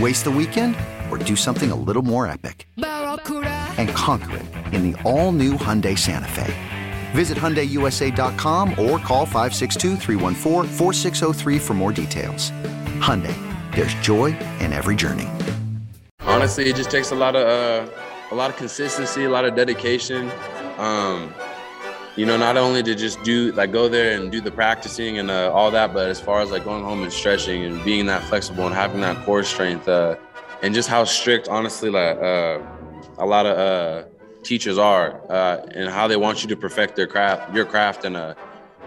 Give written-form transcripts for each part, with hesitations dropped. Waste the weekend or do something a little more epic and conquer it in the all-new Hyundai Santa Fe. Visit HyundaiUSA.com or call 562-314-4603 for more details. Hyundai, there's joy in every journey. Honestly, it just takes a lot of consistency, a lot of dedication. Not only to just go there and do the practicing and all that, but as far as going home and stretching and being that flexible and having that core strength, and just how strict, honestly, a lot of teachers are, and how they want you to perfect your craft and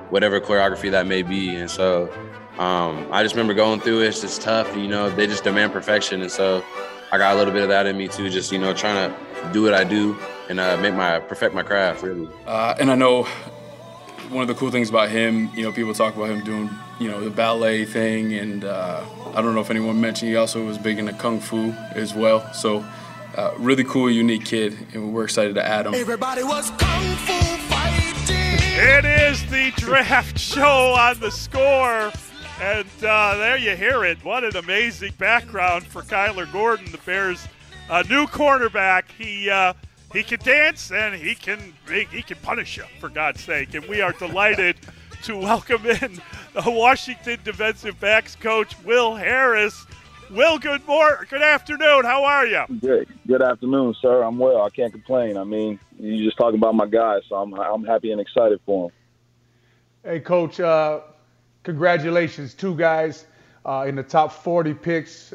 whatever choreography that may be. And so I just remember going through it. It's just tough, they just demand perfection. And so I got a little bit of that in me too, just, trying to do what I do and perfect my craft, really. And I know one of the cool things about him, people talk about him doing, the ballet thing, and I don't know if anyone mentioned he also was big into Kung Fu as well. So really cool, unique kid, and we're excited to add him. Everybody was Kung Fu fighting. It is the draft show on The Score. And there you hear it. What an amazing background for Kyler Gordon, the Bears' new cornerback. He can dance and he can punish you, for God's sake. And we are delighted to welcome in the Washington defensive backs coach, Will Harris. Will, good afternoon. How are you? Good afternoon, sir. I'm well. I can't complain. I mean, you just talking about my guys, so I'm happy and excited for them. Hey, Coach. Congratulations, 2 guys in the top 40 picks,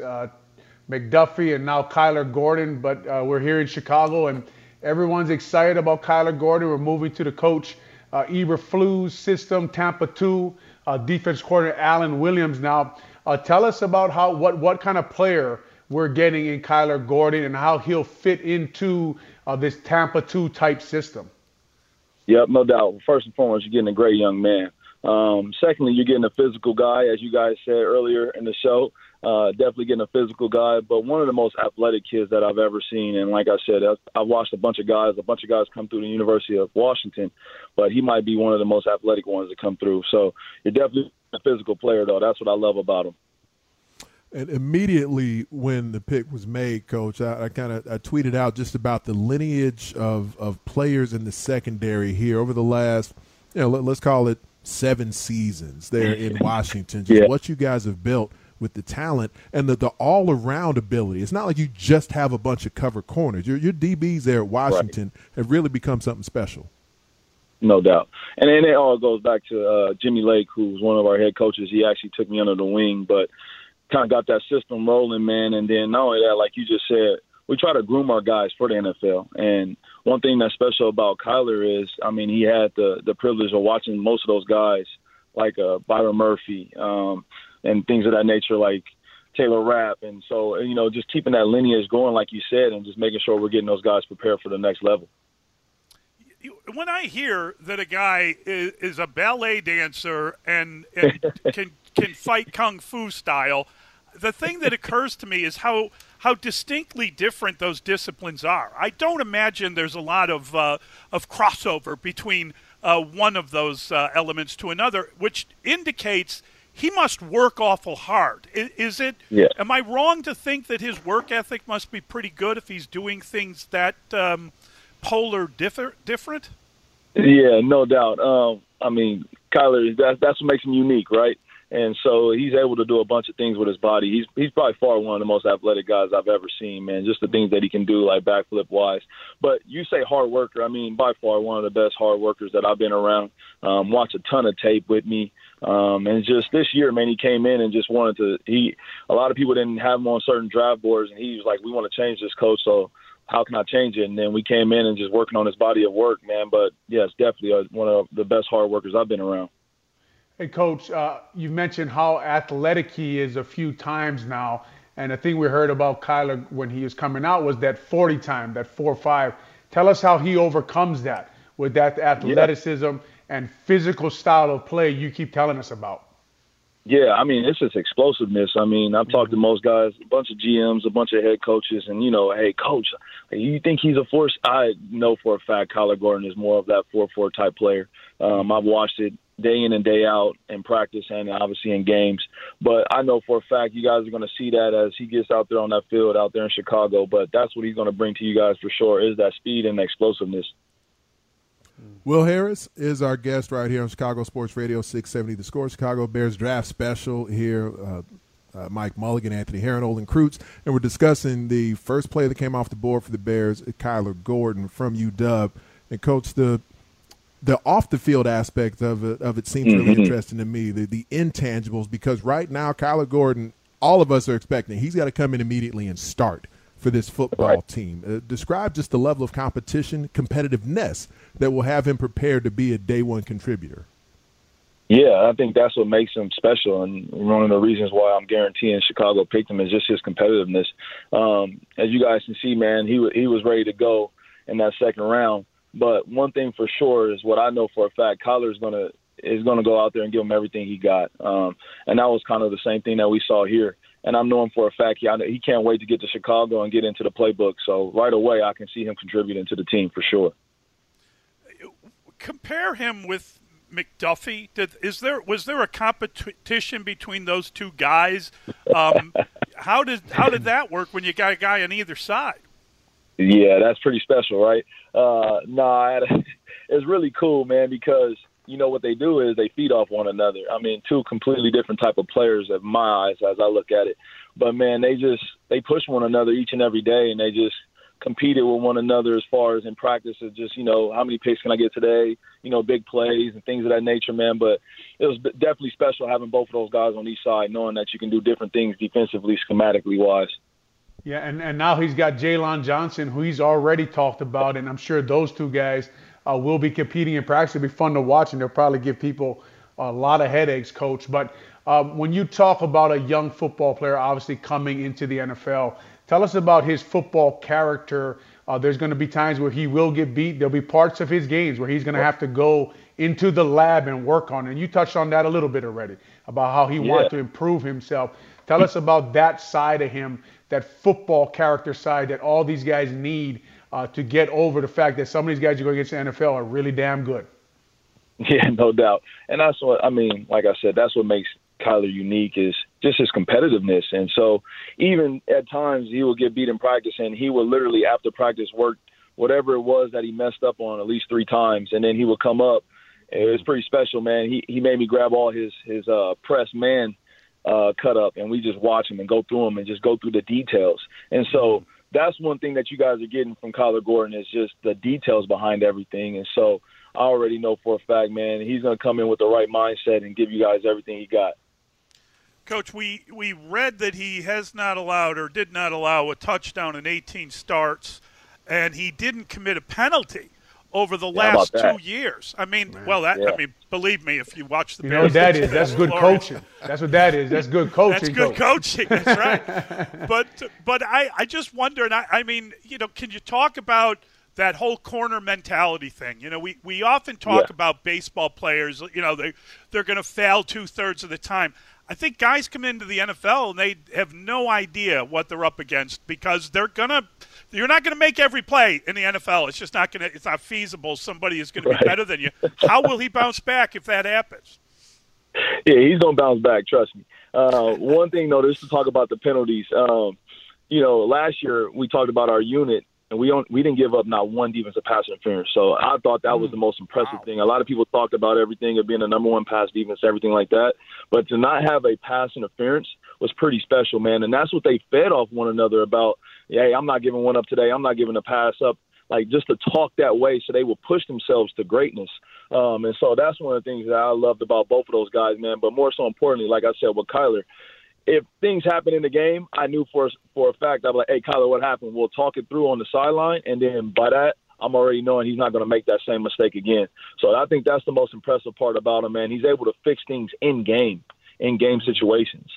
McDuffie and now Kyler Gordon. But we're here in Chicago, and everyone's excited about Kyler Gordon. We're moving to the coach Eberflus system, Tampa 2, defense coordinator Alan Williams. Now, tell us about what kind of player we're getting in Kyler Gordon and how he'll fit into this Tampa 2 type system. Yep, no doubt. First and foremost, you're getting a great young man. Secondly, you're getting a physical guy, as you guys said earlier in the show. Definitely getting a physical guy, but one of the most athletic kids that I've ever seen. And like I said, I've watched a bunch of guys come through the University of Washington, but he might be one of the most athletic ones to come through. So you're definitely a physical player, though. That's what I love about him. And immediately when the pick was made, Coach, I tweeted out just about the lineage of players in the secondary here over the last, let's call it 7 seasons there in Washington. Just what you guys have built with the talent and the all-around ability. It's not like you just have a bunch of cover corners. Your DBs there at Washington have really become something special. No doubt. And then it all goes back to Jimmy Lake, who's one of our head coaches. He actually took me under the wing, but kind of got that system rolling, man. And then not only that, like you just said, we try to groom our guys for the NFL. And one thing that's special about Kyler is, he had the privilege of watching most of those guys, like Byron Murphy and things of that nature, like Taylor Rapp. And so, just keeping that lineage going, like you said, and just making sure we're getting those guys prepared for the next level. When I hear that a guy is a ballet dancer and can fight Kung Fu style, the thing that occurs to me is how distinctly different those disciplines are. I don't imagine there's a lot of crossover between one of those elements to another, which indicates he must work awful hard. Is it? Yeah. Am I wrong to think that his work ethic must be pretty good if he's doing things that different? Yeah, no doubt. I mean, Kyler, that's what makes him unique, right? And so he's able to do a bunch of things with his body. He's probably far one of the most athletic guys I've ever seen, man, just the things that he can do, like backflip-wise. But you say hard worker. I mean, by far one of the best hard workers that I've been around. Watch a ton of tape with me. And just this year, man, he came in and just wanted to – a lot of people didn't have him on certain draft boards, and he was like, we want to change this, coach, so how can I change it? And then we came in and just working on his body of work, man. But, yes, definitely one of the best hard workers I've been around. Hey, Coach, you mentioned how athletic he is a few times now. And the thing we heard about Kyler when he was coming out was that 40 time, that 4.5. Tell us how he overcomes that with that athleticism and physical style of play you keep telling us about. Yeah, I mean, it's just explosiveness. I mean, I've talked to most guys, a bunch of GMs, a bunch of head coaches, and, you know, hey, coach, you think he's a force? I know for a fact Kyler Gordon is more of that 4.4 type player. I've watched it day in and day out in practice and obviously in games. But I know for a fact you guys are going to see that as he gets out there on that field out there in Chicago. But that's what he's going to bring to you guys for sure is that speed and explosiveness. Will Harris is our guest right here on Chicago Sports Radio 670 The Score. Chicago Bears draft special here. Mike Mulligan, Anthony Herron, Olin Kreutz. And we're discussing the first player that came off the board for the Bears, Kyler Gordon from UW. And, Coach, the off-the-field aspect of it seems really interesting to me, the intangibles, because right now Kyler Gordon, all of us are expecting, he's got to come in immediately and start for this football team. Describe just the level of competition, competitiveness that will have him prepared to be a day one contributor. Yeah, I think that's what makes him special, and one of the reasons why I'm guaranteeing Chicago picked him is just his competitiveness. As you guys can see, man, he was ready to go in that second round. But one thing for sure is what I know for a fact, Kyler is gonna go out there and give him everything he got. And that was kind of the same thing that we saw here. And I'm knowing for a fact he can't wait to get to Chicago and get into the playbook. So right away I can see him contributing to the team for sure. Compare him with McDuffie. Was there a competition between those two guys? How did that work when you got a guy on either side? Yeah, that's pretty special, right? It's really cool, man, because, you know, what they do is they feed off one another. I mean, two completely different type of players in my eyes as I look at it. But, man, they push one another each and every day, and they just competed with one another as far as in practice of just, you know, how many picks can I get today, you know, big plays and things of that nature, man. But it was definitely special having both of those guys on each side, knowing that you can do different things defensively, schematically-wise. Yeah, and now he's got Jaylon Johnson, who he's already talked about, and I'm sure those two guys will be competing in practice. It'll be fun to watch, and they'll probably give people a lot of headaches, Coach. But when you talk about a young football player obviously coming into the NFL, tell us about his football character. There's going to be times where he will get beat. There'll be parts of his games where he's going to have to go into the lab and work on it. And you touched on that a little bit already about how he wanted to improve himself. Tell us about that side of him, that football character side that all these guys need to get over the fact that some of these guys you go against the NFL are really damn good. Yeah, no doubt. And that's what, I mean, like I said, that's what makes Kyler unique is just his competitiveness. And so even at times he will get beat in practice and he will literally after practice work whatever it was that he messed up on at least 3 times. And then he will come up. It was pretty special, man. He made me grab all his press man cut up, and we just watch him and go through him and just go through the details. And so that's one thing that you guys are getting from Kyler Gordon is just the details behind everything. And so I already know for a fact, man, he's going to come in with the right mindset and give you guys everything he got. Coach, we read that he has not allowed or did not allow a touchdown in 18 starts, and he didn't commit a penalty over the last 2 years. I mean, I mean, believe me, if you watch the Bears. You know what that is. That's good coaching. That's what that is. That's good coaching. That's good coaching. That's right. But I just wonder, and I mean, you know, can you talk about that whole corner mentality thing? You know, we often talk about baseball players, you know, they're going to fail 2/3 of the time. I think guys come into the NFL and they have no idea what they're up against because you're not going to make every play in the NFL. It's just it's not feasible. Somebody is going to be better than you. How will he bounce back if that happens? Yeah, he's going to bounce back, trust me. One thing, though, just to talk about the penalties. Last year we talked about our unit, and we didn't give up not one defensive pass interference. So I thought that was the most impressive thing. A lot of people talked about everything of being the number one pass defense, everything like that. But to not have a pass interference was pretty special, man. And that's what they fed off one another about, hey, I'm not giving one up today. I'm not giving a pass up. Like, just to talk that way so they will push themselves to greatness. And so that's one of the things that I loved about both of those guys, man. But more so importantly, like I said, with Kyler, if things happen in the game, I knew for a fact, I'd be like, hey, Kyler, what happened? We'll talk it through on the sideline, and then by that, I'm already knowing he's not going to make that same mistake again. So I think that's the most impressive part about him, man. He's able to fix things in game situations.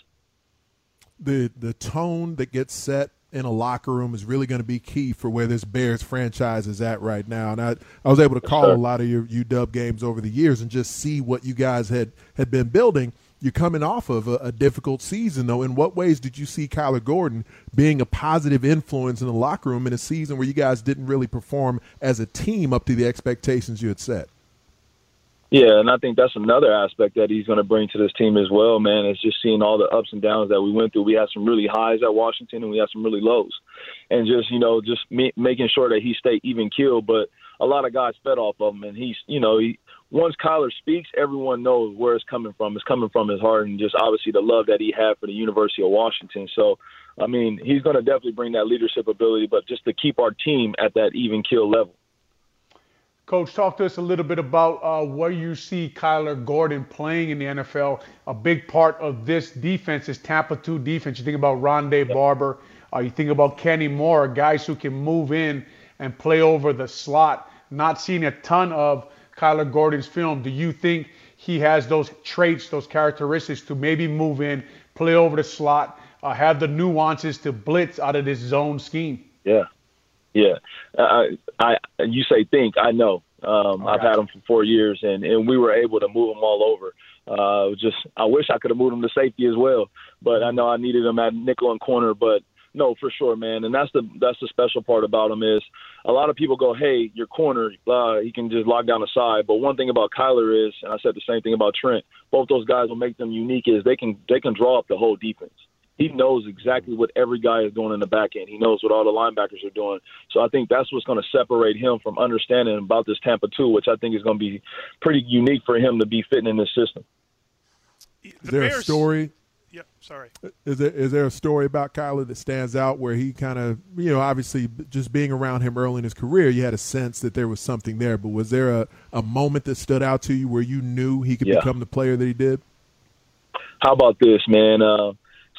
The tone that gets set in a locker room is really going to be key for where this Bears franchise is at right now. And I was able to call a lot of your UW games over the years and just see what you guys had been building. You're coming off of a difficult season, though. In what ways did you see Kyler Gordon being a positive influence in the locker room in a season where you guys didn't really perform as a team up to the expectations you had set? Yeah, and I think that's another aspect that he's going to bring to this team as well, man. It's just seeing all the ups and downs that we went through. We had some really highs at Washington, and we had some really lows. And making sure that he stayed even-keeled. But a lot of guys fed off of him, and once Kyler speaks, everyone knows where it's coming from. It's coming from his heart and just obviously the love that he had for the University of Washington. So, I mean, he's going to definitely bring that leadership ability, but just to keep our team at that even-keeled level. Coach, talk to us a little bit about where you see Kyler Gordon playing in the NFL. A big part of this defense is Tampa 2 defense. You think about Rondé Barber. You think about Kenny Moore, guys who can move in and play over the slot. Not seeing a ton of Kyler Gordon's film. Do you think he has those traits, those characteristics to maybe move in, play over the slot, have the nuances to blitz out of this zone scheme? Yeah. Yeah, you say think, I know. I've had him for 4 years, and we were able to move him all over. I wish I could have moved him to safety as well, but I know I needed him at nickel and corner. But no, for sure, man. And that's the special part about him is a lot of people go, hey, your corner, he can just lock down the side. But one thing about Kyler is, and I said the same thing about Trent, both those guys, will make them unique is they can draw up the whole defense. He knows exactly what every guy is doing in the back end. He knows what all the linebackers are doing. So I think that's what's going to separate him from understanding about this Tampa 2, which I think is going to be pretty unique for him to be fitting in this system. Is there a story? Yeah, sorry. Is there a story about Kyler that stands out where he kind of, obviously just being around him early in his career, you had a sense that there was something there. But was there a moment that stood out to you where you knew he could become the player that he did? How about this, man?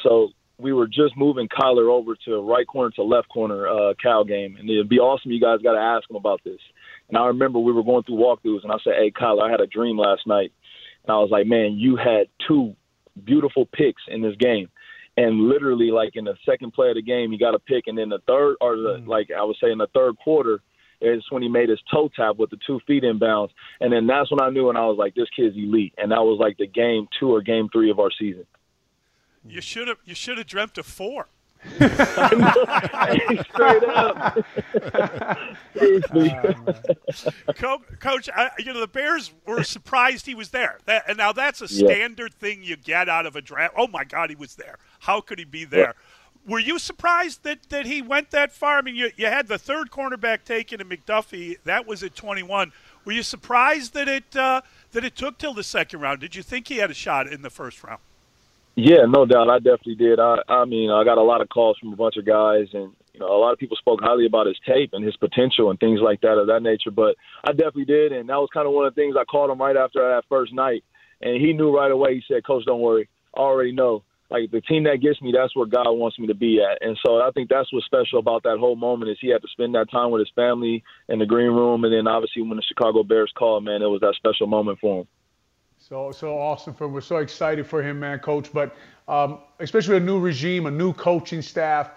So we were just moving Kyler over to right corner to left corner Cal game. And it'd be awesome. You guys got to ask him about this. And I remember we were going through walkthroughs, and I said, hey, Kyler, I had a dream last night. And I was like, man, you had 2 beautiful picks in this game. And literally, like, in the second play of the game, he got a pick. And then the third – in the third quarter is when he made his toe tap with the 2 feet inbounds. And then that's when I knew, and I was like, this kid's elite. And that was, like, the game 2 or game 3 of our season. You should have dreamt of 4. Straight up. Coach, the Bears were surprised he was there. And now that's a standard thing you get out of a draft. Oh, my God, he was there. How could he be there? Yeah. Were you surprised that he went that far? I mean, you had the third cornerback taken in McDuffie. That was at 21. Were you surprised that it took till the second round? Did you think he had a shot in the first round? Yeah, no doubt. I definitely did. I got a lot of calls from a bunch of guys, and a lot of people spoke highly about his tape and his potential and things like that of that nature. But I definitely did, and that was kind of one of the things. I called him right after that first night, and he knew right away. He said, Coach, don't worry. I already know. Like, the team that gets me, that's where God wants me to be at. And so I think that's what's special about that whole moment is he had to spend that time with his family in the green room, and then obviously when the Chicago Bears called, man, it was that special moment for him. So awesome. We're so excited for him, man, Coach. But especially a new regime, a new coaching staff,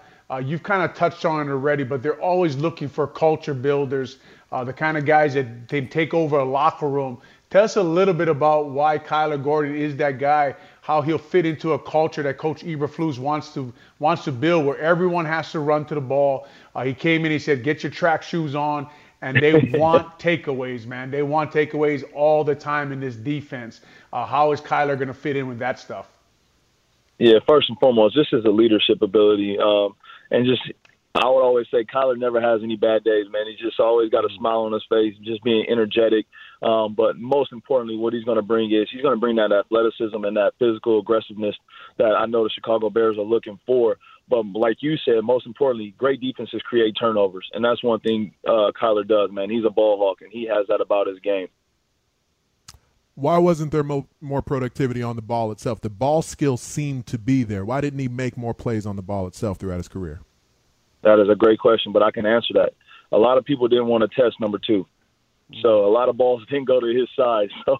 you've kind of touched on it already, but they're always looking for culture builders, the kind of guys that they take over a locker room. Tell us a little bit about why Kyler Gordon is that guy, how he'll fit into a culture that Coach Eberflus wants to build where everyone has to run to the ball. He came in, he said, get your track shoes on. And they want takeaways, man. They want takeaways all the time in this defense. How is Kyler going to fit in with that stuff? Yeah, first and foremost, this is a leadership ability. And just, I would always say Kyler never has any bad days, man. He's just always got a smile on his face, just being energetic. But most importantly, what he's going to bring is he's going to bring that athleticism and that physical aggressiveness that I know the Chicago Bears are looking for. But like you said, most importantly, great defenses create turnovers. And that's one thing Kyler does, man. He's a ball hawk, and he has that about his game. Why wasn't there more productivity on the ball itself? The ball skill seemed to be there. Why didn't he make more plays on the ball itself throughout his career? That is a great question, but I can answer that. A lot of people didn't want to test number two. So a lot of balls didn't go to his side. So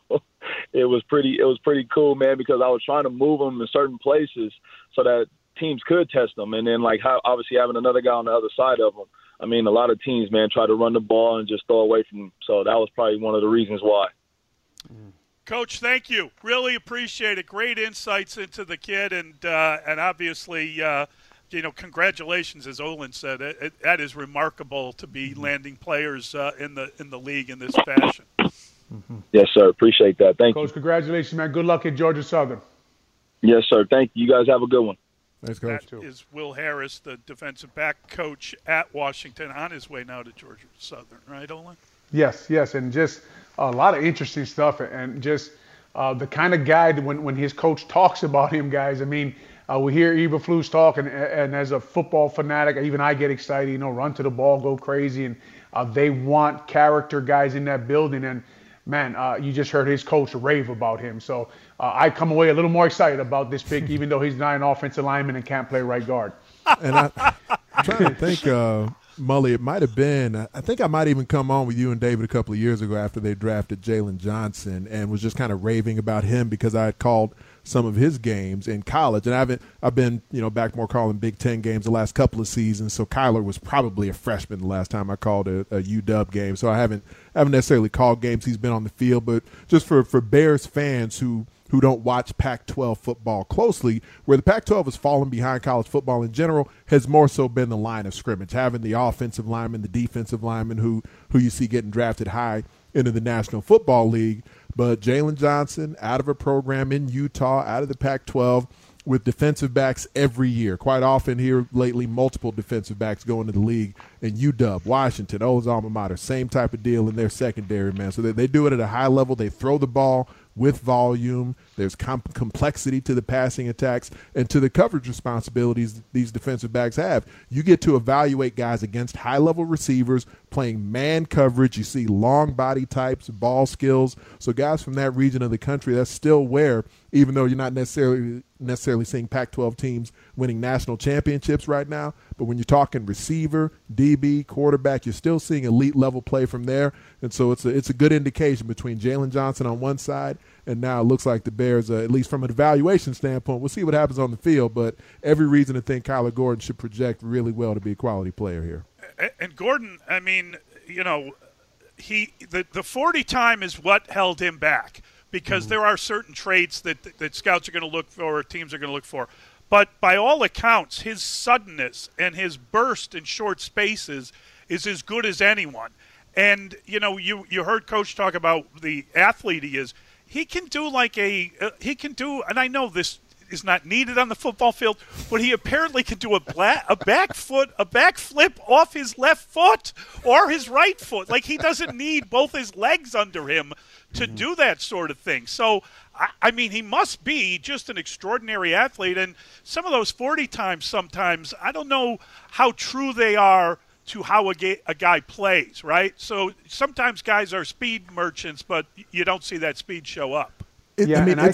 it was pretty cool, man, because I was trying to move him in certain places so that teams could test them. And then, like, obviously having another guy on the other side of them, I mean, a lot of teams, man, try to run the ball and just throw away from them. So that was probably one of the reasons why. Coach, thank you. Really appreciate it. Great insights into the kid and obviously – you know, congratulations, as Olin said. That is remarkable to be landing players in the league in this fashion. Mm-hmm. Yes, sir. Appreciate that. Thank you. Coach, congratulations, man. Good luck at Georgia Southern. Yes, sir. Thank you. You guys have a good one. Thanks, Coach. That is Will Harris, the defensive back coach at Washington, on his way now to Georgia Southern. Right, Olin? Yes, yes. And just a lot of interesting stuff. And just the kind of guy when his coach talks about him, guys, I mean, we hear Eberflus talk, and as a football fanatic, even I get excited, you know, run to the ball, go crazy. And they want character guys in that building. And, man, you just heard his coach rave about him. So I come away a little more excited about this pick, even though he's not an offensive lineman and can't play right guard. And I'm trying to think, Mully, it might have been – I think I might even come on with you and David a couple of years ago after they drafted Jaylon Johnson and was just kind of raving about him because I had called – some of his games in college, and I've been back more calling Big Ten games the last couple of seasons. So Kyler was probably a freshman the last time I called a UW game. So I haven't necessarily called games he's been on the field, but just for Bears fans who don't watch Pac-12 football closely, where the Pac-12 has fallen behind college football in general has more so been the line of scrimmage, having the offensive linemen, the defensive linemen who you see getting drafted high into the National Football League. But Jaylon Johnson, out of a program in Utah, out of the Pac-12, with defensive backs every year. Quite often here lately, multiple defensive backs going to the league. And UW, Washington, O's alma mater, same type of deal in their secondary, man. So they do it at a high level. They throw the ball with volume. There's complexity to the passing attacks and to the coverage responsibilities these defensive backs have. You get to evaluate guys against high-level receivers playing man coverage. You see long body types, ball skills. So guys from that region of the country, that's still where, even though you're not necessarily seeing Pac-12 teams winning national championships right now, but when you're talking receiver, DB, quarterback, you're still seeing elite-level play from there. And so it's a good indication between Jaylon Johnson on one side, and now it looks like the Bears, at least from an evaluation standpoint, we'll see what happens on the field, but every reason to think Kyler Gordon should project really well to be a quality player here. And Gordon, I mean, the 40 time is what held him back, because there are certain traits that scouts are going to look for or teams are going to look for. But by all accounts, his suddenness and his burst in short spaces is as good as anyone. And, you heard Coach talk about the athlete he is. He can do and I know this is not needed on the football field, but he apparently can do a back flip off his left foot or his right foot. Like, he doesn't need both his legs under him to do that sort of thing. So, I mean, he must be just an extraordinary athlete. And some of those 40 times sometimes, I don't know how true they are to how a guy plays, right? So sometimes guys are speed merchants, but you don't see that speed show up. It's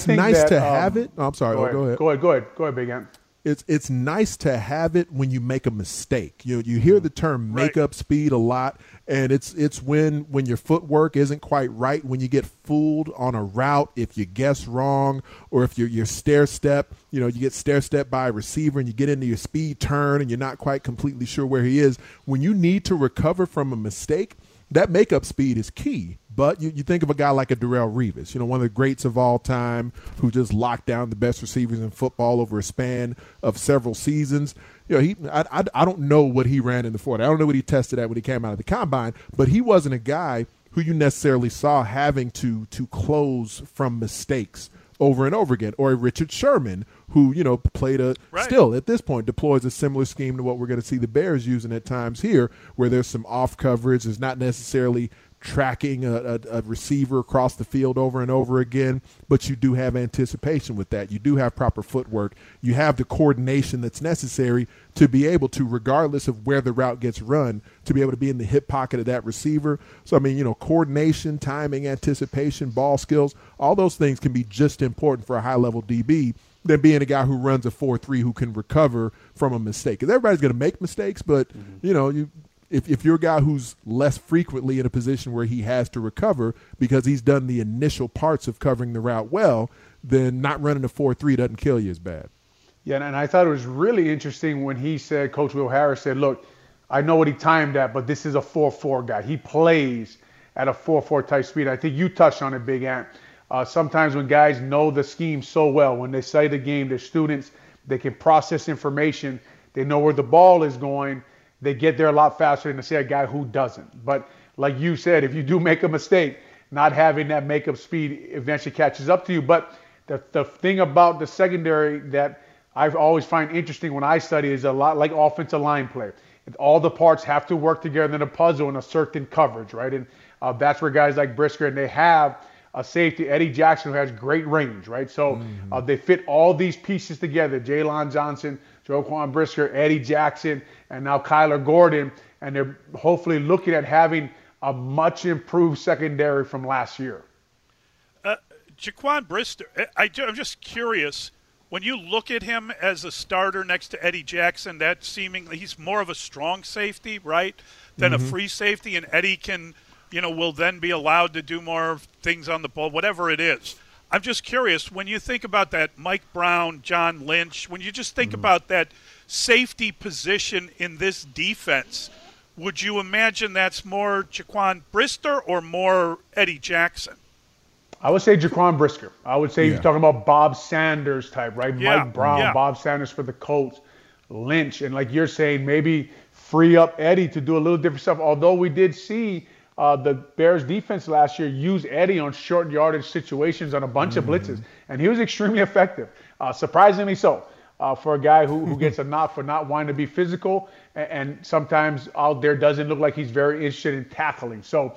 nice to have it. I'm sorry. Go ahead, Big Ant. It's nice to have it when you make a mistake. You hear the term makeup speed a lot, and it's when your footwork isn't quite right, when you get fooled on a route, if you guess wrong, or if you're stair step, you get stair step by a receiver and you get into your speed turn and you're not quite completely sure where he is. When you need to recover from a mistake, that makeup speed is key. But you think of a guy like a Darrelle Revis, you know, one of the greats of all time, who just locked down the best receivers in football over a span of several seasons. You know, I don't know what he ran in the 40. I don't know what he tested at when he came out of the combine, but he wasn't a guy who you necessarily saw having to close from mistakes over and over again, or a Richard Sherman who, you know, played a right. still at this point deploys a similar scheme to what we're going to see the Bears using at times here, where there's some off coverage. There's not necessarily tracking a receiver across the field over and over again, but you do have anticipation with that. You do have proper footwork. You have the coordination that's necessary to be able to, regardless of where the route gets run, to be able to be in the hip pocket of that receiver. So, I mean, you know, coordination, timing, anticipation, ball skills, all those things can be just important for a high-level DB than being a guy who runs a 4-3 who can recover from a mistake. Because everybody's going to make mistakes, but, you know, If you're a guy who's less frequently in a position where he has to recover because he's done the initial parts of covering the route well, then not running a 4-3 doesn't kill you as bad. Yeah, and I thought it was really interesting when he said, Coach Will Harris said, look, I know what he timed at, but this is a 4-4 guy. He plays at a 4-4 type speed. I think you touched on it, Big Ant. Sometimes when guys know the scheme so well, when they study the game, they're students, they can process information, they know where the ball is going, they get there a lot faster than, say, a guy who doesn't. But like you said, if you do make a mistake, not having that makeup speed eventually catches up to you. But the thing about the secondary that I always find interesting when I study is a lot like offensive line play. All the parts have to work together in a puzzle in a certain coverage, right? And that's where guys like Brisker, and they have a safety, Eddie Jackson, who has great range, right? So they fit all these pieces together, Jaylon Johnson, Jaquan Brisker, Eddie Jackson, and now Kyler Gordon, and they're hopefully looking at having a much improved secondary from last year. Jaquan Brisker, I'm just curious, when you look at him as a starter next to Eddie Jackson, that seemingly he's more of a strong safety, right, than a free safety, and Eddie can, you know, will then be allowed to do more things on the ball, whatever it is. I'm just curious, when you think about that Mike Brown, John Lynch, when you just think about that safety position in this defense, would you imagine that's more Jaquan Brisker or more Eddie Jackson? I would say Jaquan Brisker. I would say you're talking about Bob Sanders type, right? Yeah. Mike Brown, Bob Sanders for the Colts, Lynch. And like you're saying, maybe free up Eddie to do a little different stuff, although we did see the Bears defense last year used Eddie on short yardage situations on a bunch of blitzes, and he was extremely effective, surprisingly so, for a guy who gets a knock for not wanting to be physical and sometimes out there doesn't look like he's very interested in tackling. So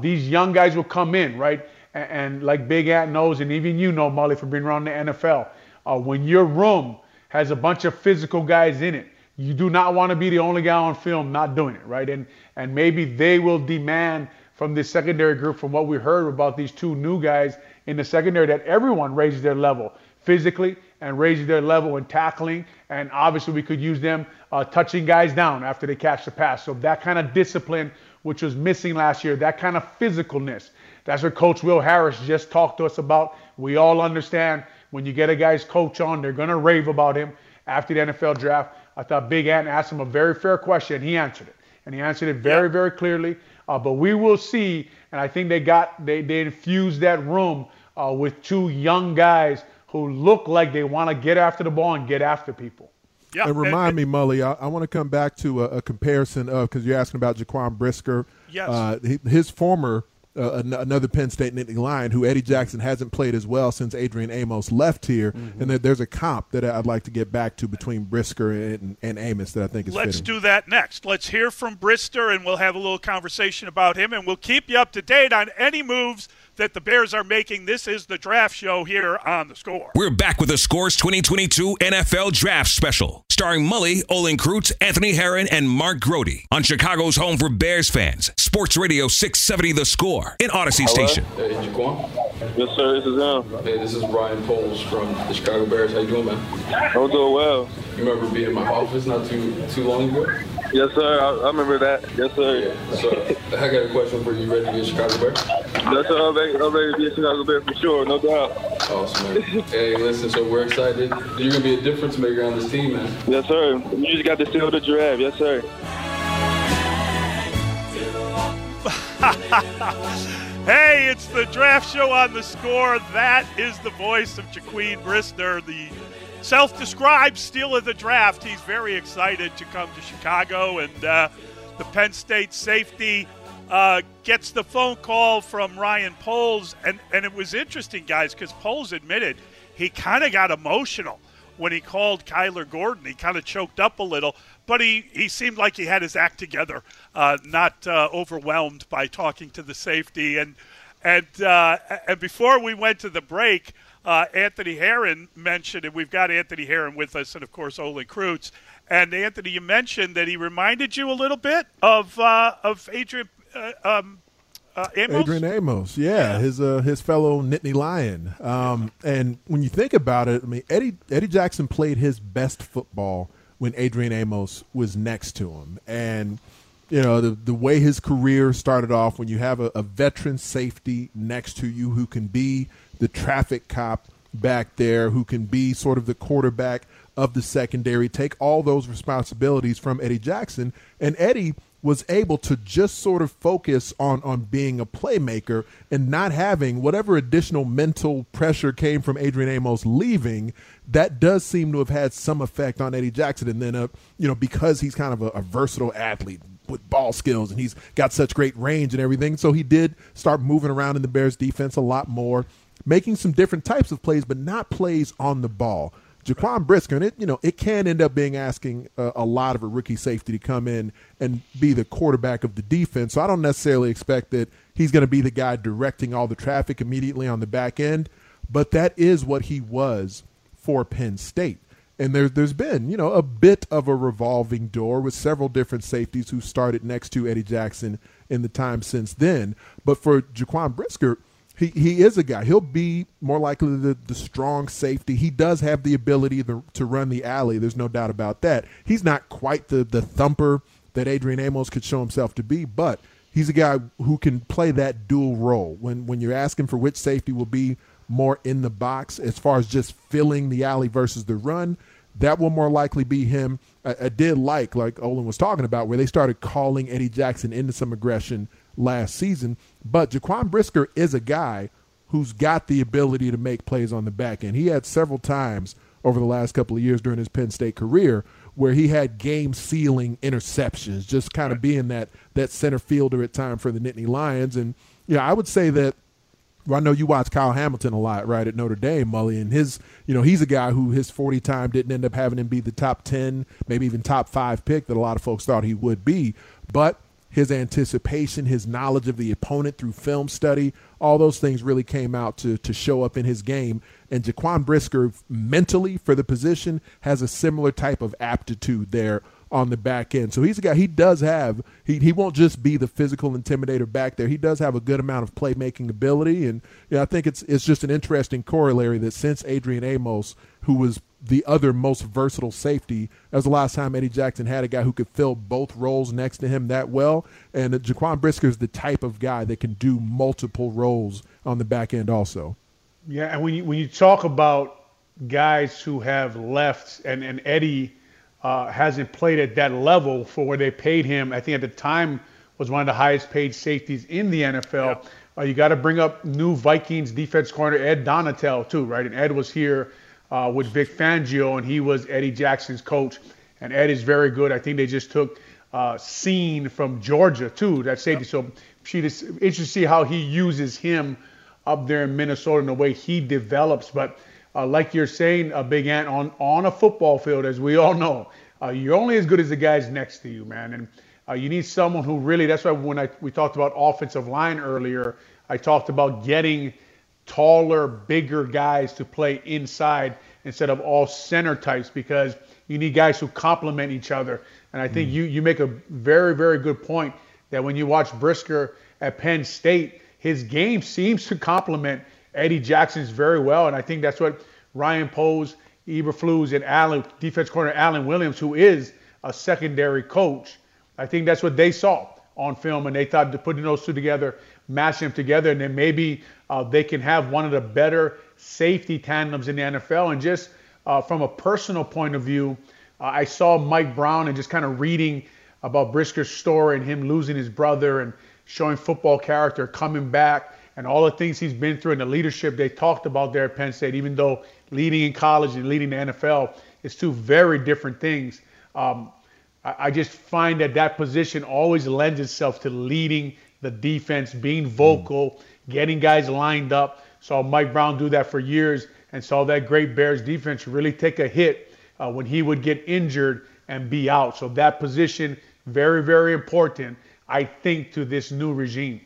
these young guys will come in, right? And like Big Ant knows, and even you know, Molly, from being around the NFL, when your room has a bunch of physical guys in it, you do not want to be the only guy on film not doing it, right? And maybe they will demand from this secondary group, from what we heard about these two new guys in the secondary, that everyone raises their level physically and raises their level in tackling. And obviously we could use them touching guys down after they catch the pass. So that kind of discipline, which was missing last year, that kind of physicalness, that's what Coach Will Harris just talked to us about. We all understand when you get a guy's coach on, they're going to rave about him after the NFL draft. I thought Big Ant asked him a very fair question, and he answered it. And he answered it very, very clearly. But we will see, and I think they infused that room with two young guys who look like they want to get after the ball and get after people. Yeah. And remind me, Mully, I want to come back to a comparison of, because you're asking about Jaquan Brisker. Yes. His former another Penn State line who Eddie Jackson hasn't played as well since Adrian Amos left here. And there's a comp that I'd like to get back to between Brisker and Amos that I think is fitting. Let's do that next. Let's hear from Brisker, and we'll have a little conversation about him, and we'll keep you up to date on any moves that the Bears are making. This is the Draft Show here on The Score. We're back with The Score's 2022 NFL Draft Special, starring Mully, Olin Krutz, Anthony Herron, and Mark Grody on Chicago's home for Bears fans, Sports Radio 670 The Score. In Odyssey Station. Hey, Jaquan. Yes, sir. This is him. Hey, this is Brian Poles from the Chicago Bears. How you doing, man? I'm doing well. You remember being in my office not too long ago? Yes, sir. I remember that. Yes, sir. Yeah. So I got a question for you. Ready to be a Chicago Bear? Yes, sir. I'm ready to be a Chicago Bear for sure. No doubt. Awesome, man. Hey, listen, so we're excited. You're going to be a difference maker on this team, man. Yes, sir. You just got to steal the giraffe. Yes, sir. Hey, it's the draft show on The Score. That is the voice of Jaquan Brisker, the self-described steal of the draft. He's very excited to come to Chicago, and the Penn State safety gets the phone call from Brian Poles. And it was interesting, guys, because Poles admitted he kind of got emotional when he called Kyler Gordon. He kind of choked up a little, but he seemed like he had his act together, not overwhelmed by talking to the safety. And before we went to the break, Anthony Herron mentioned, and we've got Anthony Herron with us, and of course Olin Kreutz. And Anthony, you mentioned that he reminded you a little bit of Amos? Adrian Amos, yeah. His fellow Nittany Lion. And when you think about it, I mean, Eddie Jackson played his best football when Adrian Amos was next to him. And, you know, the way his career started off, when you have a veteran safety next to you who can be the traffic cop back there, who can be sort of the quarterback of the secondary, take all those responsibilities from Eddie Jackson. And Eddie was able to just sort of focus on being a playmaker and not having whatever additional mental pressure came from Adrian Amos leaving. That does seem to have had some effect on Eddie Jackson. And then, you know, because he's kind of a versatile athlete with ball skills and he's got such great range and everything, so he did start moving around in the Bears defense a lot more, making some different types of plays, but not plays on the ball. Jaquan Brisker, and it can end up being asking a lot of a rookie safety to come in and be the quarterback of the defense. So I don't necessarily expect that he's going to be the guy directing all the traffic immediately on the back end, but that is what he was for Penn State. And there's been, a bit of a revolving door with several different safeties who started next to Eddie Jackson in the time since then. But for Jaquan Brisker, He is a guy. He'll be more likely the strong safety. He does have the ability to run the alley. There's no doubt about that. He's not quite the thumper that Adrian Amos could show himself to be, but he's a guy who can play that dual role. When you're asking for which safety will be more in the box as far as just filling the alley versus the run, that will more likely be him. I did like Olin was talking about, where they started calling Eddie Jackson into some aggression last season, but Jaquan Brisker is a guy who's got the ability to make plays on the back end. He had several times over the last couple of years during his Penn State career where he had game-sealing interceptions, just kind of being that center fielder at time for the Nittany Lions. And I would say that, I know you watch Kyle Hamilton a lot, right, at Notre Dame, Mully, and his, he's a guy who his 40 time didn't end up having him be the top 10, maybe even top 5 pick that a lot of folks thought he would be, but his anticipation, his knowledge of the opponent through film study, all those things really came out to show up in his game. And Jaquan Brisker, mentally for the position, has a similar type of aptitude there on the back end. So he's a guy, he does have, he won't just be the physical intimidator back there. He does have a good amount of playmaking ability. And I think it's just an interesting corollary that since Adrian Amos, who was the other most versatile safety, that was the last time Eddie Jackson had a guy who could fill both roles next to him that well. And Jaquan Brisker is the type of guy that can do multiple roles on the back end also. Yeah, and when you talk about guys who have left, and Eddie hasn't played at that level for where they paid him, I think at the time was one of the highest paid safeties in the NFL. Yeah. You got to bring up new Vikings defense corner Ed Donatell too, right? And Ed was here with Vic Fangio, and he was Eddie Jackson's coach. And Ed is very good. I think they just took Scene from Georgia, too, that safety. Yep. So it's interesting to see how he uses him up there in Minnesota and the way he develops. But like you're saying, Big Ant, on a football field, as we all know, you're only as good as the guys next to you, man. And you need someone who really – that's why when we talked about offensive line earlier, I talked about getting – taller, bigger guys to play inside instead of all center types, because you need guys who complement each other. And I think you make a very, very good point that when you watch Brisker at Penn State, his game seems to complement Eddie Jackson's very well. And I think that's what Ryan Poles, Eberflus, and defense corner Alan Williams, who is a secondary coach, I think that's what they saw on film, and they thought to putting those two together, mashing them together, and then maybe they can have one of the better safety tandems in the NFL. And just from a personal point of view, I saw Mike Brown, and just kind of reading about Brisker's story and him losing his brother and showing football character, coming back, and all the things he's been through and the leadership they talked about there at Penn State, even though leading in college and leading the NFL is two very different things. I just find that position always lends itself to leading the defense, being vocal, getting guys lined up. Saw Mike Brown do that for years and saw that great Bears defense really take a hit when he would get injured and be out. So that position, very, very important, I think, to this new regime.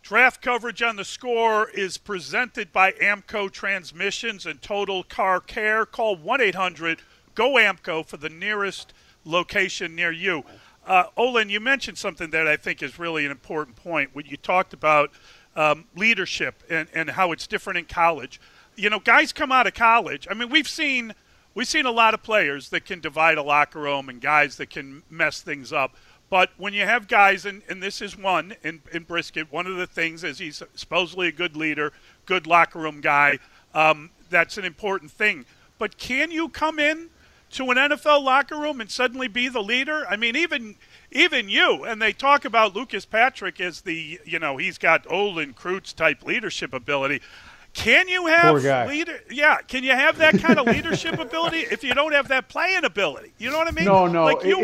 Draft coverage on The Score is presented by AAMCO Transmissions and Total Car Care. Call 1-800-GO-AAMCO for the nearest location near you. Olin, you mentioned something that I think is really an important point when you talked about leadership and how it's different in college. You know, guys come out of college. I mean, we've seen a lot of players that can divide a locker room and guys that can mess things up. But when you have guys, and this is one in Brisket, one of the things is he's supposedly a good leader, good locker room guy. That's an important thing. But can you come in to an NFL locker room and suddenly be the leader? I mean, even you, and they talk about Lucas Patrick as the, you know, he's got Olin Krutz-type leadership ability. Can you have that kind of leadership ability if you don't have that playing ability? You know what I mean? No. Like you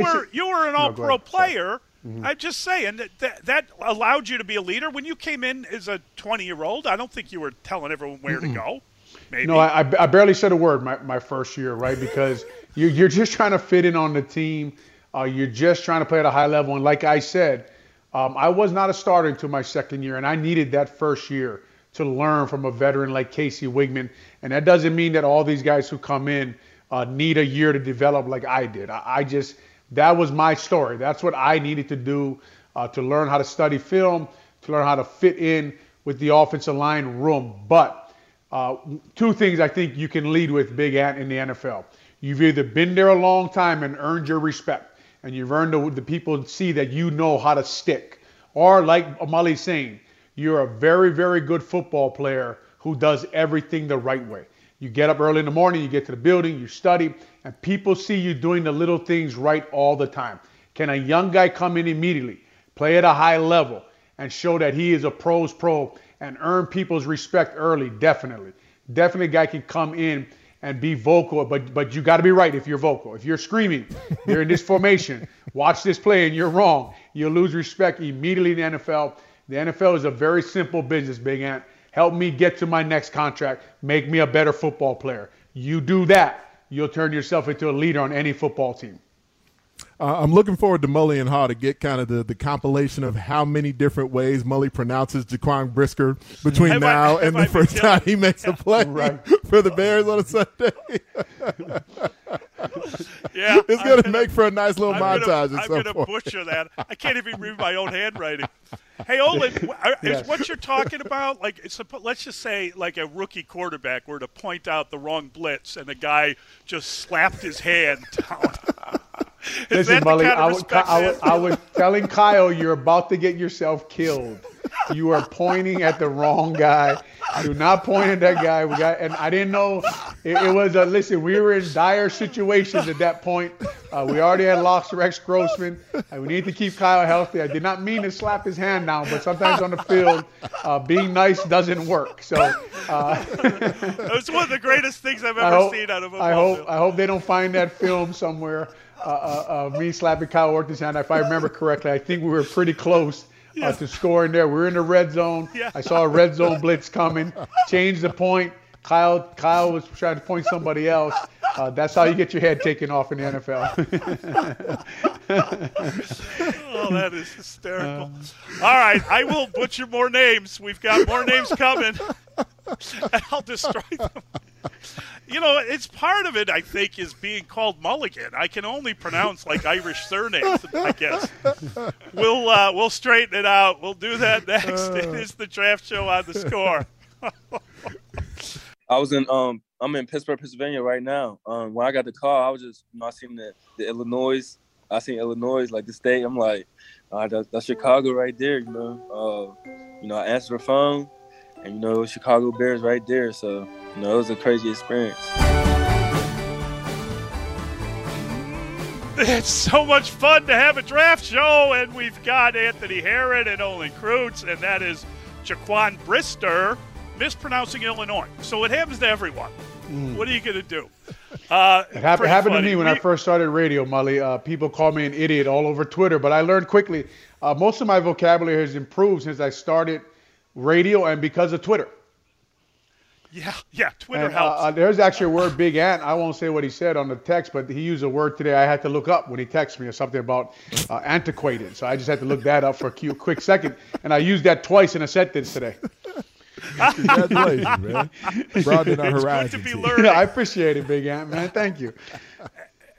were an all-pro player. Mm-hmm. I'm just saying that allowed you to be a leader. When you came in as a 20-year-old, I don't think you were telling everyone where to go. Maybe. No, I barely said a word my first year, right? Because you're just trying to fit in on the team. You're just trying to play at a high level. And like I said, I was not a starter until my second year, and I needed that first year to learn from a veteran like Casey Wigman. And that doesn't mean that all these guys who come in need a year to develop like I did. I just, that was my story. That's what I needed to do to learn how to study film, to learn how to fit in with the offensive line room. But two things I think you can lead with, Big Ant, in the NFL. You've either been there a long time and earned your respect, and you've earned the people see that you know how to stick. Or like Amali's saying, you're a very, very good football player who does everything the right way. You get up early in the morning, you get to the building, you study, and people see you doing the little things right all the time. Can a young guy come in immediately, play at a high level, and show that he is a pro's pro and earn people's respect early? Definitely. Definitely a guy can come in and be vocal, but you got to be right if you're vocal. If you're screaming, you're in this formation, watch this play, and you're wrong, you'll lose respect immediately in the NFL. The NFL is a very simple business, Big Ant. Help me get to my next contract. Make me a better football player. You do that, you'll turn yourself into a leader on any football team. I'm looking forward to Mully and Haw to get kind of the compilation of how many different ways Mully pronounces Jaquan Brisker between now and the first time he makes a play for the Bears on a Sunday. Yeah, it's going to make for a nice little montage. I'm going to butcher that. I can't even read my own handwriting. Hey, Olin, is what you're talking about, like, let's just say, like a rookie quarterback were to point out the wrong blitz and the guy just slapped his hand down. Listen, Mully, I was telling Kyle, you're about to get yourself killed. You are pointing at the wrong guy. Do not point at that guy. And I didn't know it was a – listen, we were in dire situations at that point. We already had lost Rex Grossman, and we need to keep Kyle healthy. I did not mean to slap his hand down, but sometimes on the field, being nice doesn't work. So that was one of the greatest things I've ever seen out of a football field. I hope they don't find that film somewhere. Me slapping Kyle Orton's hand. If I remember correctly, I think we were pretty close to scoring there. We were in the red zone. Yeah. I saw a red zone blitz coming. Changed the point. Kyle was trying to point somebody else. That's how you get your head taken off in the NFL. Oh, that is hysterical. All right, I will butcher more names. We've got more names coming. And I'll destroy them. You know, it's part of it, I think, is being called Mulligan. I can only pronounce, like, Irish surnames, I guess. We'll straighten it out. We'll do that next. It is the draft show on The Score. I'm in Pittsburgh, Pennsylvania right now. When I got the call, I was just, you know, I seen the Illinois. I seen Illinois, like, the state. I'm like, that's Chicago right there, you know. I answered the phone. And, you know, Chicago Bears right there. So, you know, it was a crazy experience. It's so much fun to have a draft show, and we've got Anthony Herron and Olin Krutz, and that is Jaquan Brisker mispronouncing Illinois. So it happens to everyone. What are you going to do? It happened to me when I first started radio, Mully. People call me an idiot all over Twitter, but I learned quickly. Most of my vocabulary has improved since I started radio and because of Twitter. Yeah, Twitter helps. There's actually a word, Big Ant. I won't say what he said on the text, but he used a word today I had to look up when he texted me or something about antiquated. So I just had to look that up for a quick second, and I used that twice in a sentence today. Congratulations, man. Broaden our horizons. Good to be learning. Yeah, I appreciate it, Big Ant, man. Thank you.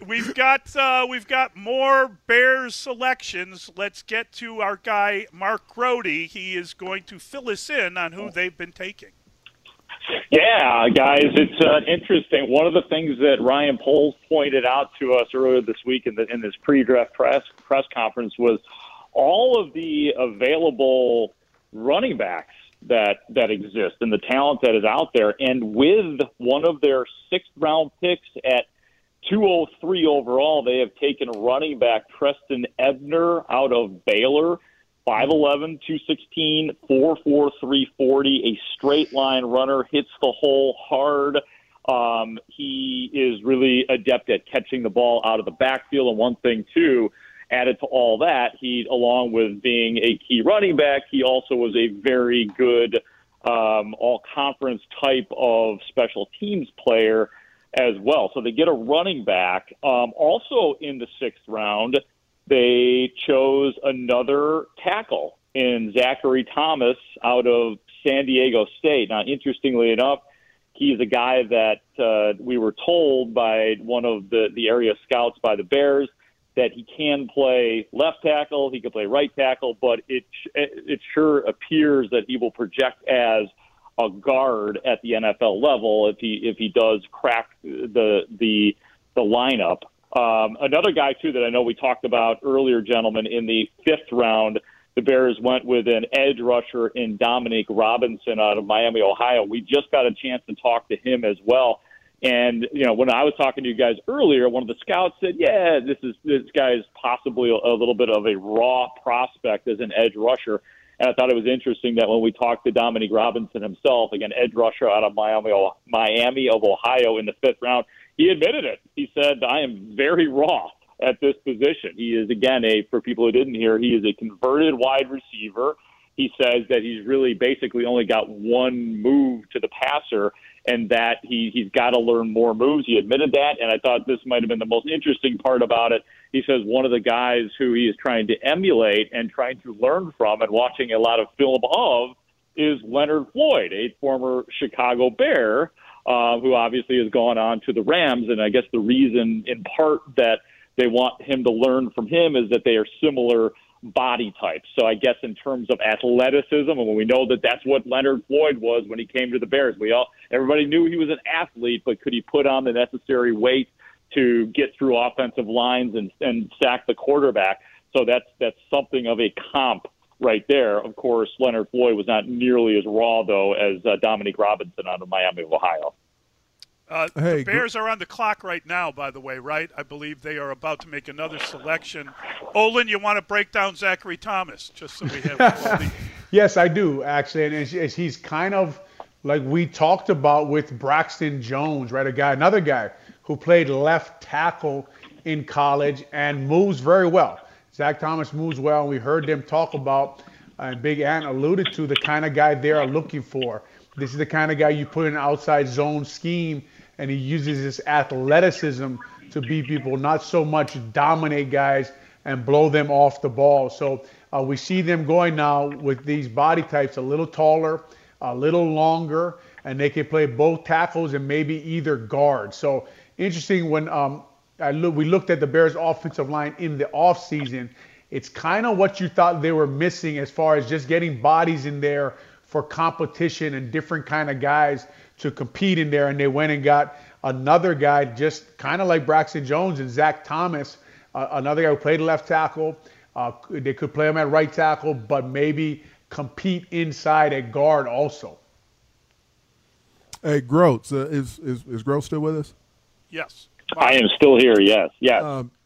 We've got more Bears selections. Let's get to our guy, Mark Grody. He is going to fill us in on who they've been taking. Yeah, guys, it's interesting. One of the things that Ryan Poles pointed out to us earlier this week in this pre-draft press conference was all of the available running backs that exist and the talent that is out there. And with one of their sixth-round picks at 203 overall, they have taken running back Preston Ebner out of Baylor. 5'11", 216, 4'4", 340, a straight-line runner, hits the hole hard. He is really adept at catching the ball out of the backfield. And one thing, too, added to all that, he, along with being a key running back, he also was a very good all-conference type of special teams player as well. So they get a running back. Also in the sixth round, they chose another tackle in Zachary Thomas out of San Diego State. Now, interestingly enough, he's a guy that we were told by one of the area scouts by the Bears that he can play left tackle, he can play right tackle, but it sure appears that he will project as a guard at the NFL level if he does crack the lineup. Another guy, too, that I know we talked about earlier, gentlemen, in the fifth round, the Bears went with an edge rusher in Dominique Robinson out of Miami, Ohio. We just got a chance to talk to him as well. And, you know, when I was talking to you guys earlier, one of the scouts said, yeah, this guy is possibly a little bit of a raw prospect as an edge rusher. And I thought it was interesting that when we talked to Dominique Robinson himself, again, edge rusher out of Miami of Ohio in the fifth round, he admitted it. He said, I am very raw at this position. He is, again, for people who didn't hear, he is a converted wide receiver. He says that he's really basically only got one move to the passer and that he's got to learn more moves. He admitted that, and I thought this might have been the most interesting part about it. He says one of the guys who he is trying to emulate and trying to learn from and watching a lot of film of is Leonard Floyd, a former Chicago Bear, who obviously has gone on to the Rams. And I guess the reason in part that they want him to learn from him is that they are similar body types. So I guess in terms of athleticism, and when we know that that's what Leonard Floyd was when he came to the Bears, everybody knew he was an athlete, but could he put on the necessary weight to get through offensive lines and sack the quarterback? So that's something of a comp right there. Of course, Leonard Floyd was not nearly as raw, though, as Dominique Robinson out of Miami of Ohio. The Bears are on the clock right now, by the way, right? I believe they are about to make another selection. Olin, you want to break down Zachary Thomas, just so we have Yes, I do, actually. And he's kind of like we talked about with Braxton Jones, right? Another guy who played left tackle in college and moves very well. Zach Thomas moves well. We heard them talk about, and Big Ant alluded to, the kind of guy they are looking for. This is the kind of guy you put in an outside zone scheme, and he uses his athleticism to beat people, not so much dominate guys and blow them off the ball. So we see them going now with these body types, a little taller, a little longer, and they can play both tackles and maybe either guard. So interesting when we looked at the Bears' offensive line in the offseason, it's kind of what you thought they were missing as far as just getting bodies in there for competition and different kind of guys to compete in there. And they went and got another guy just kind of like Braxton Jones and Zach Thomas, another guy who played left tackle. They could play him at right tackle, but maybe compete inside at guard also. Hey, Groats, is Groats still with us? Yes. I am still here, yes.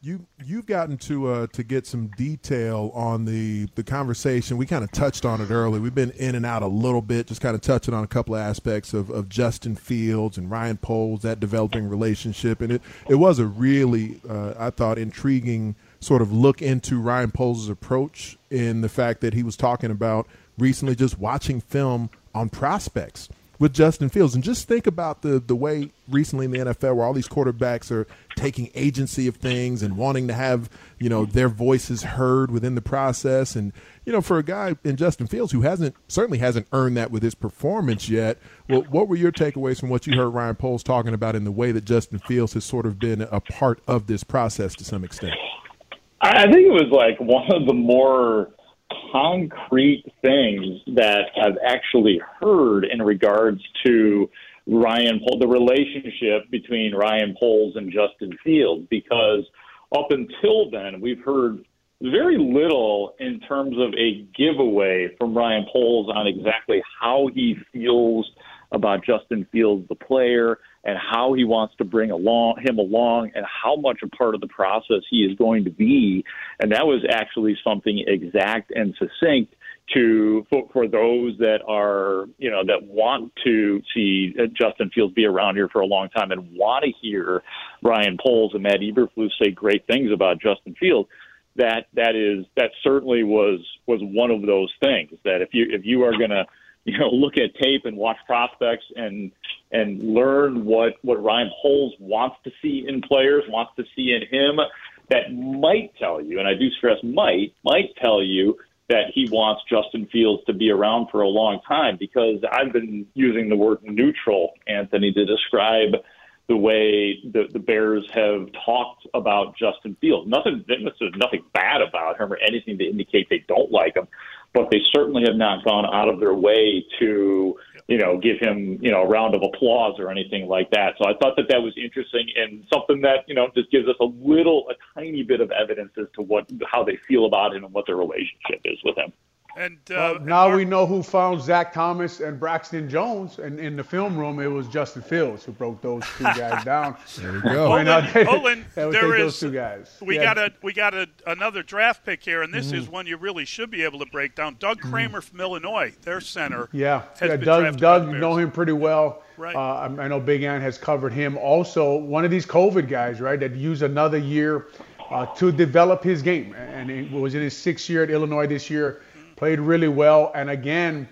You've gotten to get some detail on the conversation. We kind of touched on it early. We've been in and out a little bit, just kind of touching on a couple of aspects of Justin Fields and Brian Poles, that developing relationship. And it was a really, I thought, intriguing sort of look into Ryan Poles' approach in the fact that he was talking about recently just watching film on prospects with Justin Fields. And just think about the way recently in the NFL where all these quarterbacks are taking agency of things and wanting to have, you know, their voices heard within the process. And, you know, for a guy in Justin Fields who certainly hasn't earned that with his performance yet, well, what were your takeaways from what you heard Ryan Poles talking about in the way that Justin Fields has sort of been a part of this process to some extent? I think it was like one of the more concrete things that I've actually heard in regards to Ryan Poles, the relationship between Ryan Poles and Justin Fields, because up until then we've heard very little in terms of a giveaway from Ryan Poles on exactly how he feels about Justin Fields, the player, and how he wants to bring him along and how much a part of the process he is going to be. And that was actually something exact and succinct for those that are, you know, that want to see Justin Fields be around here for a long time and want to hear Brian Poles and Matt Eberflus say great things about Justin Fields. That certainly was one of those things that if you are going to, you know, look at tape and watch prospects and learn what Ryan Poles wants to see in players, wants to see in him, that might tell you, and I do stress might tell you that he wants Justin Fields to be around for a long time, because I've been using the word neutral, Anthony, to describe the way the Bears have talked about Justin Fields. Nothing bad about him or anything to indicate they don't like him, but they certainly have not gone out of their way to, you know, give him, you know, a round of applause or anything like that. So I thought that was interesting and something that, you know, just gives us a tiny bit of evidence as to how they feel about him and what their relationship is with him. And now we know who found Zach Thomas and Braxton Jones, and in the film room, it was Justin Fields who broke those two guys down. There we go. Olin, there is those two guys. We got another draft pick here, and this is one you really should be able to break down. Doug Kramer from Illinois, their center. Doug, you know him pretty well. Right. I know Big Ann has covered him. Also, one of these COVID guys, right, that used another year to develop his game, and it was in his sixth year at Illinois this year. Played really well, and again,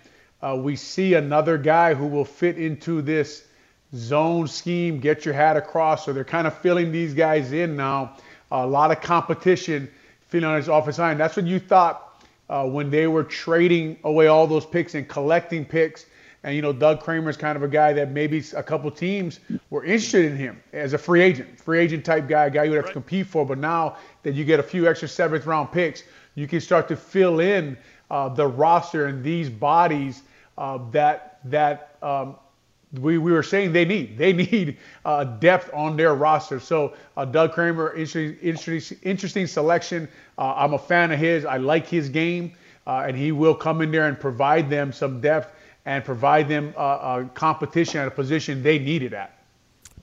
we see another guy who will fit into this zone scheme, get your hat across, so they're kind of filling these guys in now. A lot of competition filling on his offensive line. That's what you thought when they were trading away all those picks and collecting picks, and, you know, Doug Kramer's kind of a guy that maybe a couple teams were interested in him as a free agent type guy, a guy you would have to compete for, but now that you get a few extra 7th-round picks, you can start to fill in the roster and these bodies that we were saying they need depth on their roster. So Doug Kramer, interesting selection. I'm a fan of his. I like his game, and he will come in there and provide them some depth and provide them competition at a position they need it at.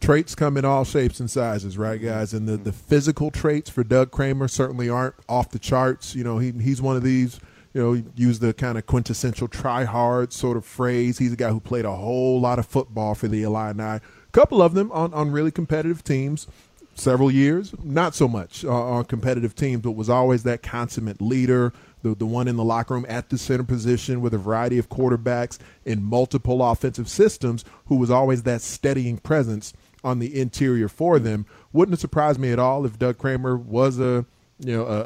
Traits come in all shapes and sizes, right, guys? And the physical traits for Doug Kramer certainly aren't off the charts. You know, he's one of these, you know, use the kind of quintessential try-hard sort of phrase. He's a guy who played a whole lot of football for the Illini. A couple of them on really competitive teams, several years, not so much on competitive teams, but was always that consummate leader, the one in the locker room at the center position with a variety of quarterbacks in multiple offensive systems, who was always that steadying presence on the interior for them. Wouldn't it surprise me at all if Doug Kramer was a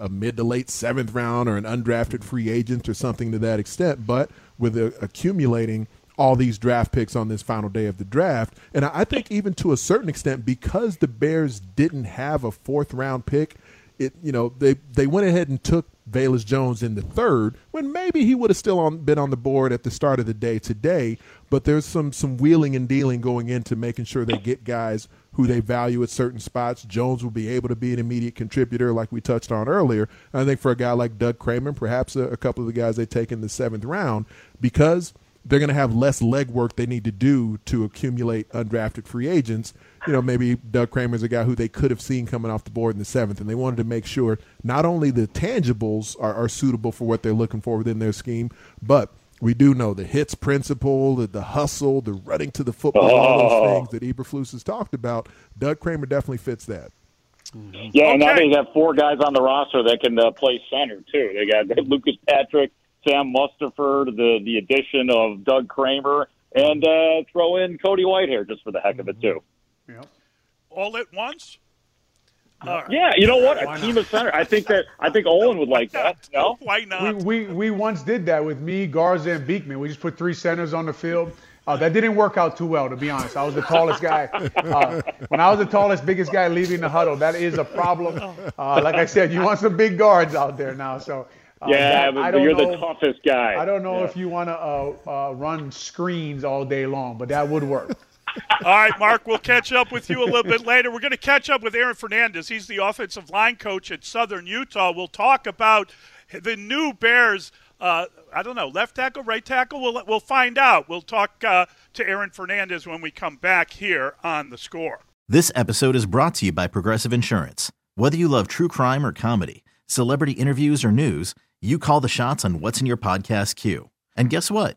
mid to late 7th round or an undrafted free agent or something to that extent, but with accumulating all these draft picks on this final day of the draft. And I think even to a certain extent, because the Bears didn't have a 4th round pick, they went ahead and took Velus Jones in the 3rd, when maybe he would have still been on the board at the start of the day today. But there's some wheeling and dealing going into making sure they get guys who they value at certain spots. Jones will be able to be an immediate contributor like we touched on earlier. And I think for a guy like Doug Kramer, perhaps a couple of the guys they take in the 7th round, because they're going to have less legwork they need to do to accumulate undrafted free agents, you know, maybe Doug Kramer's a guy who they could have seen coming off the board in the seventh, and they wanted to make sure not only the tangibles are suitable for what they're looking for within their scheme, but we do know the hits principle, the hustle, the running to the football, all those things that Eberflus has talked about. Doug Kramer definitely fits that. Yeah, and now they got four guys on the roster that can play center, too. They got Lucas Patrick, Sam Mustipher, the addition of Doug Kramer, and throw in Cody Whitehair just for the heck of it, too. Yeah. All at once? Yeah, you know what? A team of center. I think Olin would like that. No? Why not? We once did that with me, Garza, and Beekman. We just put three centers on the field. That didn't work out too well, to be honest. I was the tallest guy. When I was the tallest, biggest guy leaving the huddle, that is a problem. Like I said, you want some big guards out there now. So but you're the toughest guy. I don't know if you want to run screens all day long, but that would work. All right, Mark, we'll catch up with you a little bit later. We're going to catch up with Aaron Fernandez. He's the offensive line coach at Southern Utah. We'll talk about the new Bears, left tackle, right tackle. We'll find out. We'll talk to Aaron Fernandez when we come back here on The Score. This episode is brought to you by Progressive Insurance. Whether you love true crime or comedy, celebrity interviews or news, you call the shots on what's in your podcast queue. And guess what?